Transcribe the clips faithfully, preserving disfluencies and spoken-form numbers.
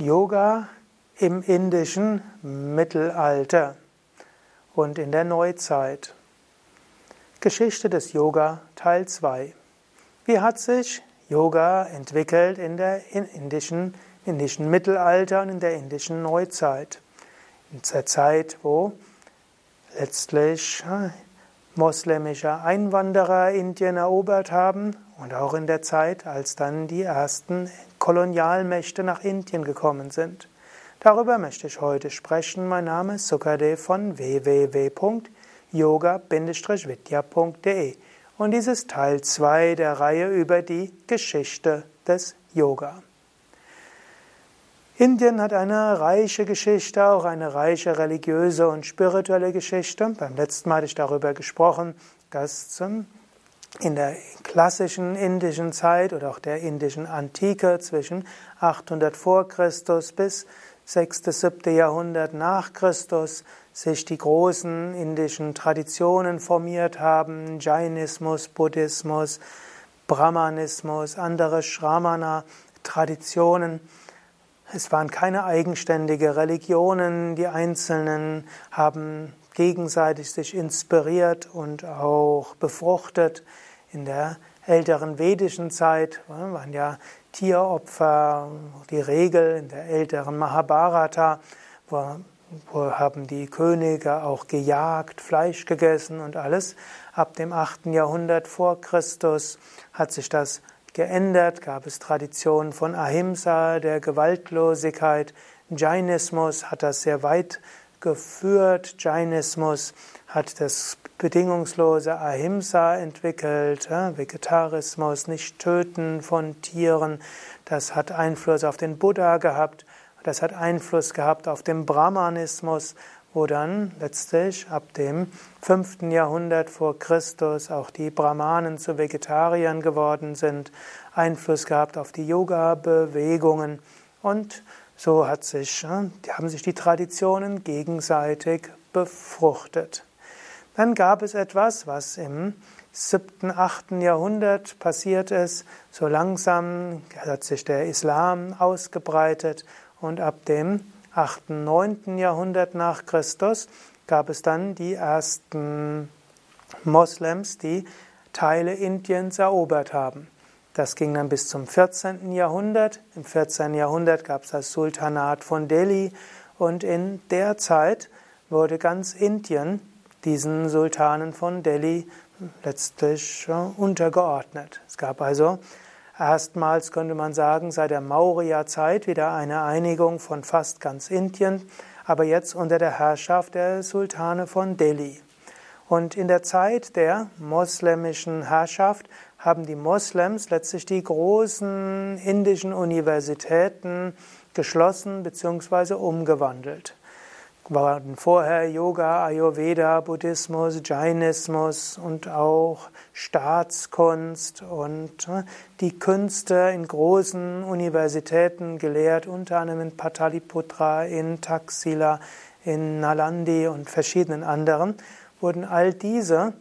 Yoga im indischen Mittelalter und in der Neuzeit. Geschichte des Yoga Teil zwei. Wie hat sich Yoga entwickelt in der indischen, indischen Mittelalter und in der indischen Neuzeit? In der Zeit, wo letztlich moslemische Einwanderer Indien erobert haben und auch in der Zeit, als dann die ersten Kolonialmächte nach Indien gekommen sind. Darüber möchte ich heute sprechen. Mein Name ist Sukadev von w w w punkt yoga Bindestrich vidya punkt d e und dies ist Teil zwei der Reihe über die Geschichte des Yoga. Indien hat eine reiche Geschichte, auch eine reiche religiöse und spirituelle Geschichte. Beim letzten Mal hatte ich darüber gesprochen, dass in der klassischen indischen Zeit oder auch der indischen Antike zwischen achthundert vor Christus bis sechstes, siebtes Jahrhundert nach Christus sich die großen indischen Traditionen formiert haben, Jainismus, Buddhismus, Brahmanismus, andere Shramana-Traditionen. Es waren keine eigenständige Religionen, die Einzelnen haben gegenseitig sich inspiriert und auch befruchtet. In der älteren vedischen Zeit waren ja Tieropfer die Regel, in der älteren Mahabharata haben die Könige auch gejagt, Fleisch gegessen und alles. Ab dem achten Jahrhundert vor Christus hat sich das geändert, gab es Traditionen von Ahimsa, der Gewaltlosigkeit. Jainismus hat das sehr weit geführt. Jainismus hat das bedingungslose Ahimsa entwickelt, Vegetarismus, nicht töten von Tieren. Das hat Einfluss auf den Buddha gehabt. Das hat Einfluss gehabt auf den Brahmanismus, wo dann letztlich ab dem fünften Jahrhundert vor Christus auch die Brahmanen zu Vegetariern geworden sind, Einfluss gehabt auf die Yoga-Bewegungen und so hat sich, haben sich die Traditionen gegenseitig befruchtet. Dann gab es etwas, was im siebten, achten Jahrhundert passiert ist. So langsam hat sich der Islam ausgebreitet und ab dem achten, neunten Jahrhundert nach Christus gab es dann die ersten Moslems, die Teile Indiens erobert haben. Das ging dann bis zum vierzehnten Jahrhundert. Im vierzehnten Jahrhundert gab es das Sultanat von Delhi und in der Zeit wurde ganz Indien diesen Sultanen von Delhi letztlich untergeordnet. Es gab also erstmals könnte man sagen, seit der Maurya-Zeit wieder eine Einigung von fast ganz Indien, aber jetzt unter der Herrschaft der Sultane von Delhi. Und in der Zeit der moslemischen Herrschaft haben die Moslems letztlich die großen indischen Universitäten geschlossen bzw. umgewandelt. Waren vorher Yoga, Ayurveda, Buddhismus, Jainismus und auch Staatskunst und die Künste in großen Universitäten gelehrt, unter anderem in Pataliputra, in Takshila, in Nalanda und verschiedenen anderen, wurden all diese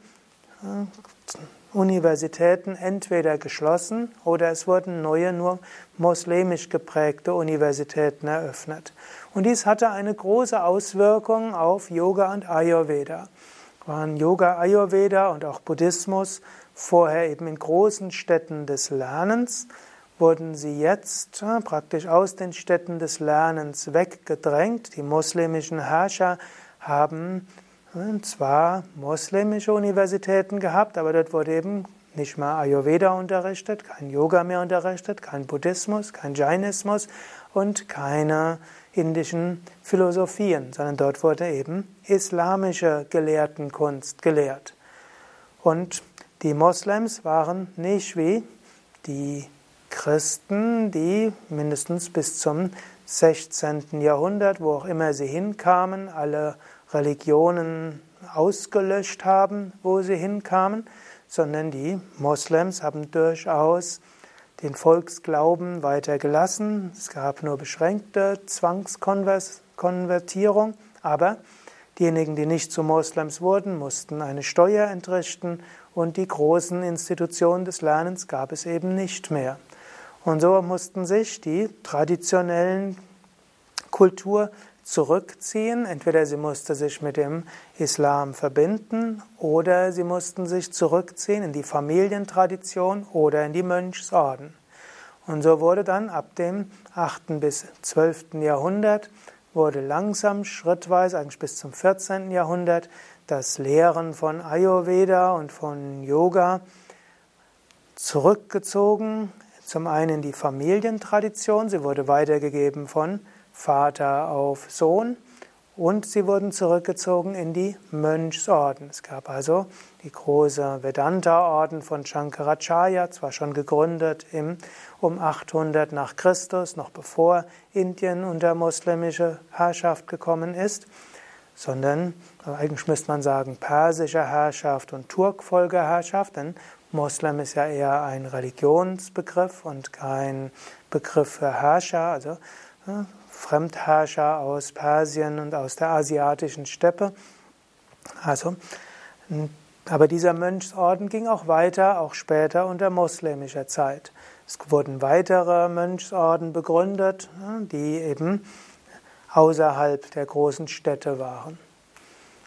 Universitäten entweder geschlossen oder es wurden neue, nur muslimisch geprägte Universitäten eröffnet. Und dies hatte eine große Auswirkung auf Yoga und Ayurveda. Waren Yoga, Ayurveda und auch Buddhismus vorher eben in großen Städten des Lernens, wurden sie jetzt praktisch aus den Städten des Lernens weggedrängt. Die muslimischen Herrscher haben zwar moslemische Universitäten gehabt, aber dort wurde eben nicht mehr Ayurveda unterrichtet, kein Yoga mehr unterrichtet, kein Buddhismus, kein Jainismus und keine indischen Philosophien, sondern dort wurde eben islamische Gelehrtenkunst gelehrt. Und die Moslems waren nicht wie die Christen, die mindestens bis zum sechzehnten Jahrhundert, wo auch immer sie hinkamen, alle Religionen ausgelöscht haben, wo sie hinkamen, sondern die Moslems haben durchaus den Volksglauben weitergelassen. Es gab nur beschränkte Zwangskonvertierung, aber diejenigen, die nicht zu Moslems wurden, mussten eine Steuer entrichten und die großen Institutionen des Lernens gab es eben nicht mehr. Und so mussten sich die traditionellen Kultur zurückziehen. Entweder sie musste sich mit dem Islam verbinden oder sie mussten sich zurückziehen in die Familientradition oder in die Mönchsorden. Und so wurde dann ab dem achten bis zwölften Jahrhundert, wurde langsam, schrittweise, eigentlich bis zum vierzehnten Jahrhundert, das Lehren von Ayurveda und von Yoga zurückgezogen. Zum einen die Familientradition, sie wurde weitergegeben von Vater auf Sohn, und sie wurden zurückgezogen in die Mönchsorden. Es gab also die große Vedanta-Orden von Shankaracharya, zwar schon gegründet im, um achthundert nach Christus, noch bevor Indien unter muslimische Herrschaft gekommen ist, sondern eigentlich müsste man sagen persische Herrschaft und Turkfolgeherrschaft, denn Moslem ist ja eher ein Religionsbegriff und kein Begriff für Herrscher, also ja, Fremdherrscher aus Persien und aus der asiatischen Steppe. Also, aber dieser Mönchsorden ging auch weiter, auch später unter moslemischer Zeit. Es wurden weitere Mönchsorden begründet, die eben außerhalb der großen Städte waren.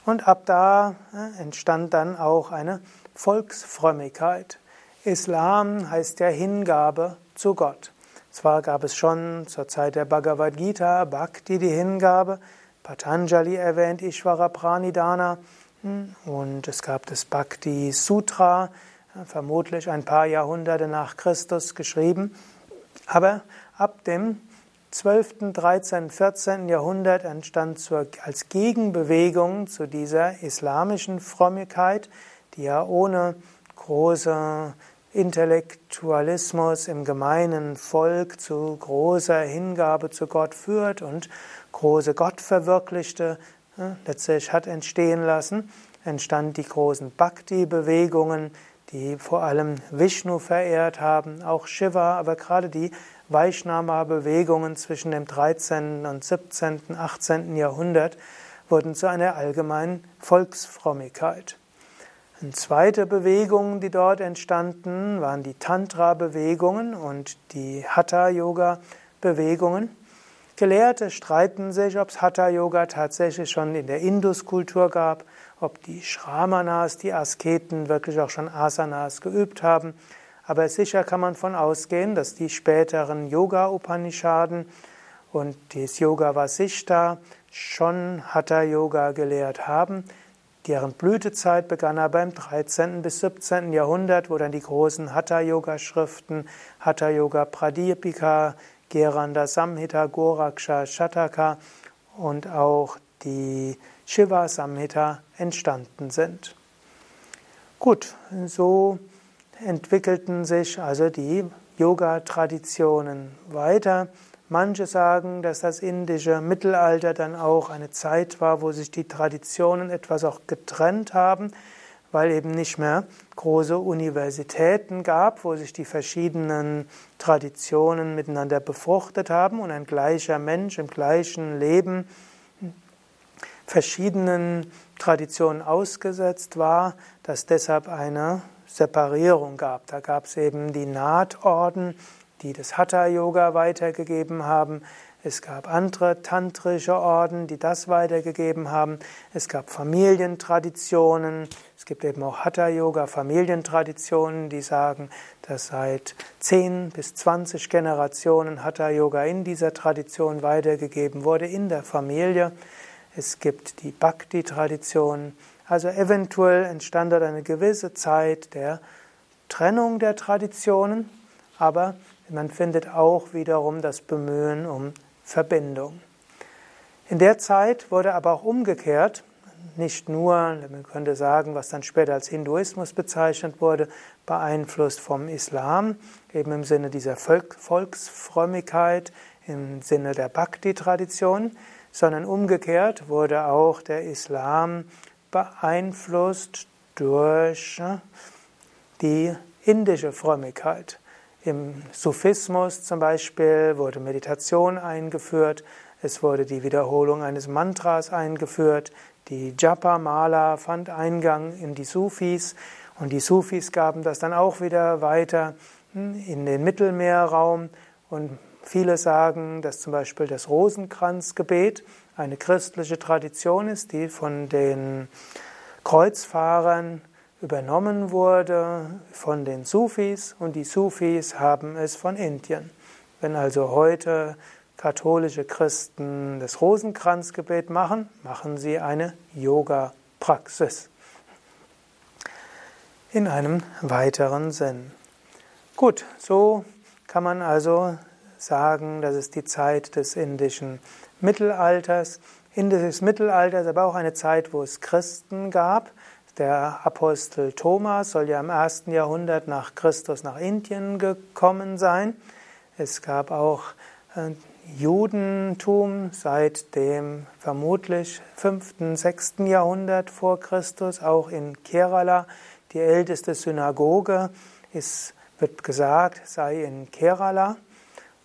Und ab da entstand dann auch eine Volksfrömmigkeit. Islam heißt ja Hingabe zu Gott. Zwar gab es schon zur Zeit der Bhagavad-Gita, Bhakti, die Hingabe, Patanjali erwähnt, Ishvara Pranidhana, und es gab das Bhakti-Sutra, vermutlich ein paar Jahrhunderte nach Christus geschrieben, aber ab dem zwölften, dreizehnten, vierzehnten Jahrhundert entstand zur, als Gegenbewegung zu dieser islamischen Frömmigkeit, die ja ohne große Intellektualismus im gemeinen Volk zu großer Hingabe zu Gott führt und große Gottverwirklichte ja, letztlich hat entstehen lassen, entstand die großen Bhakti-Bewegungen, die vor allem Vishnu verehrt haben, auch Shiva, aber gerade die Vaishnava-Bewegungen zwischen dem dreizehnten und siebzehnten, achtzehnten Jahrhundert wurden zu einer allgemeinen Volksfrömmigkeit. Eine zweite Bewegung, die dort entstanden, waren die Tantra-Bewegungen und die Hatha-Yoga-Bewegungen. Gelehrte streiten sich, ob es Hatha-Yoga tatsächlich schon in der Indus-Kultur gab, ob die Shramanas, die Asketen, wirklich auch schon Asanas geübt haben. Aber sicher kann man davon ausgehen, dass die späteren Yoga-Upanishaden und das Yoga-Vasistha schon Hatha-Yoga gelehrt haben. Deren Blütezeit begann aber im dreizehnten bis siebzehnten Jahrhundert, wo dann die großen Hatha-Yoga-Schriften, Hatha-Yoga-Pradipika, Geranda-Samhita, Goraksha-Shataka und auch die Shiva-Samhita entstanden sind. Gut, so entwickelten sich also die Yoga-Traditionen weiter. Manche sagen, dass das indische Mittelalter dann auch eine Zeit war, wo sich die Traditionen etwas auch getrennt haben, weil eben nicht mehr große Universitäten gab, wo sich die verschiedenen Traditionen miteinander befruchtet haben und ein gleicher Mensch im gleichen Leben verschiedenen Traditionen ausgesetzt war, dass deshalb eine Separierung gab. Da gab es eben die Nahtorden, die das Hatha-Yoga weitergegeben haben. Es gab andere tantrische Orden, die das weitergegeben haben. Es gab Familientraditionen. Es gibt eben auch Hatha-Yoga-Familientraditionen, die sagen, dass seit zehn bis zwanzig Generationen Hatha-Yoga in dieser Tradition weitergegeben wurde, in der Familie. Es gibt die Bhakti-Tradition. Also eventuell entstand dort eine gewisse Zeit der Trennung der Traditionen, aber man findet auch wiederum das Bemühen um Verbindung. In der Zeit wurde aber auch umgekehrt, nicht nur, man könnte sagen, was dann später als Hinduismus bezeichnet wurde, beeinflusst vom Islam, eben im Sinne dieser Volk- Volksfrömmigkeit, im Sinne der Bhakti-Tradition, sondern umgekehrt wurde auch der Islam beeinflusst durch die indische Frömmigkeit. Im Sufismus zum Beispiel wurde Meditation eingeführt, es wurde die Wiederholung eines Mantras eingeführt, die Japa Mala fand Eingang in die Sufis und die Sufis gaben das dann auch wieder weiter in den Mittelmeerraum und Viele sagen, dass zum Beispiel das Rosenkranzgebet eine christliche Tradition ist, die von den Kreuzfahrern übernommen wurde, von den Sufis, und die Sufis haben es von Indien. Wenn also heute katholische Christen das Rosenkranzgebet machen, machen sie eine Yoga-Praxis. In einem weiteren Sinn. Gut, so kann man also sagen, dass es die Zeit des indischen Mittelalters, indisches Mittelalter ist aber auch eine Zeit, wo es Christen gab. Der Apostel Thomas soll ja im ersten Jahrhundert nach Christus nach Indien gekommen sein. Es gab auch Judentum seit dem vermutlich fünften, sechsten Jahrhundert vor Christus, auch in Kerala. Die älteste Synagoge ist, wird gesagt, sei in Kerala.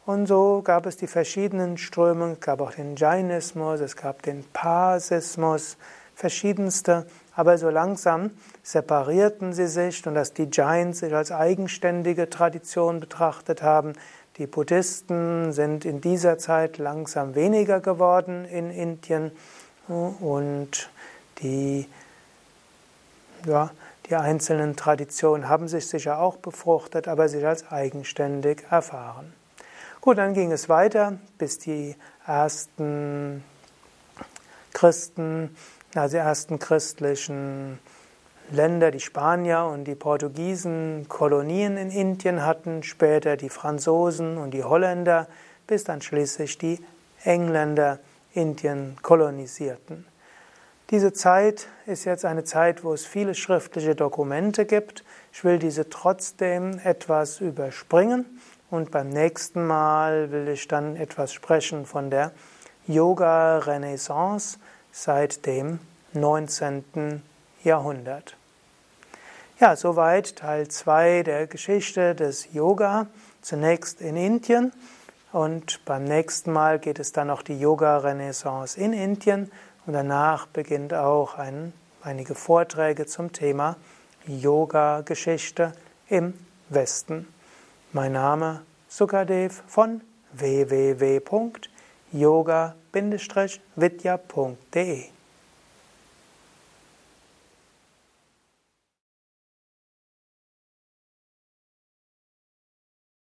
Und so gab es die verschiedenen Strömungen, es gab auch den Jainismus, es gab den Pasismus, verschiedenste. Aber so langsam separierten sie sich, und dass die Jains sich als eigenständige Tradition betrachtet haben. Die Buddhisten sind in dieser Zeit langsam weniger geworden in Indien, und die, ja, die einzelnen Traditionen haben sich sicher auch befruchtet, aber sich als eigenständig erfahren. Gut, dann ging es weiter, bis die ersten Christen, also die ersten christlichen Länder, die Spanier und die Portugiesen, Kolonien in Indien hatten, später die Franzosen und die Holländer, bis dann schließlich die Engländer Indien kolonisierten. Diese Zeit ist jetzt eine Zeit, wo es viele schriftliche Dokumente gibt. Ich will diese trotzdem etwas überspringen, und beim nächsten Mal will ich dann etwas sprechen von der Yoga-Renaissance seit dem neunzehnten Jahrhundert. Ja, soweit Teil zwei der Geschichte des Yoga, zunächst in Indien, und beim nächsten Mal geht es dann noch die Yoga-Renaissance in Indien, und danach beginnt auch ein, einige Vorträge zum Thema Yoga-Geschichte im Westen. Mein Name Sukadev von w w w punkt yoga Bindestrich vidya punkt de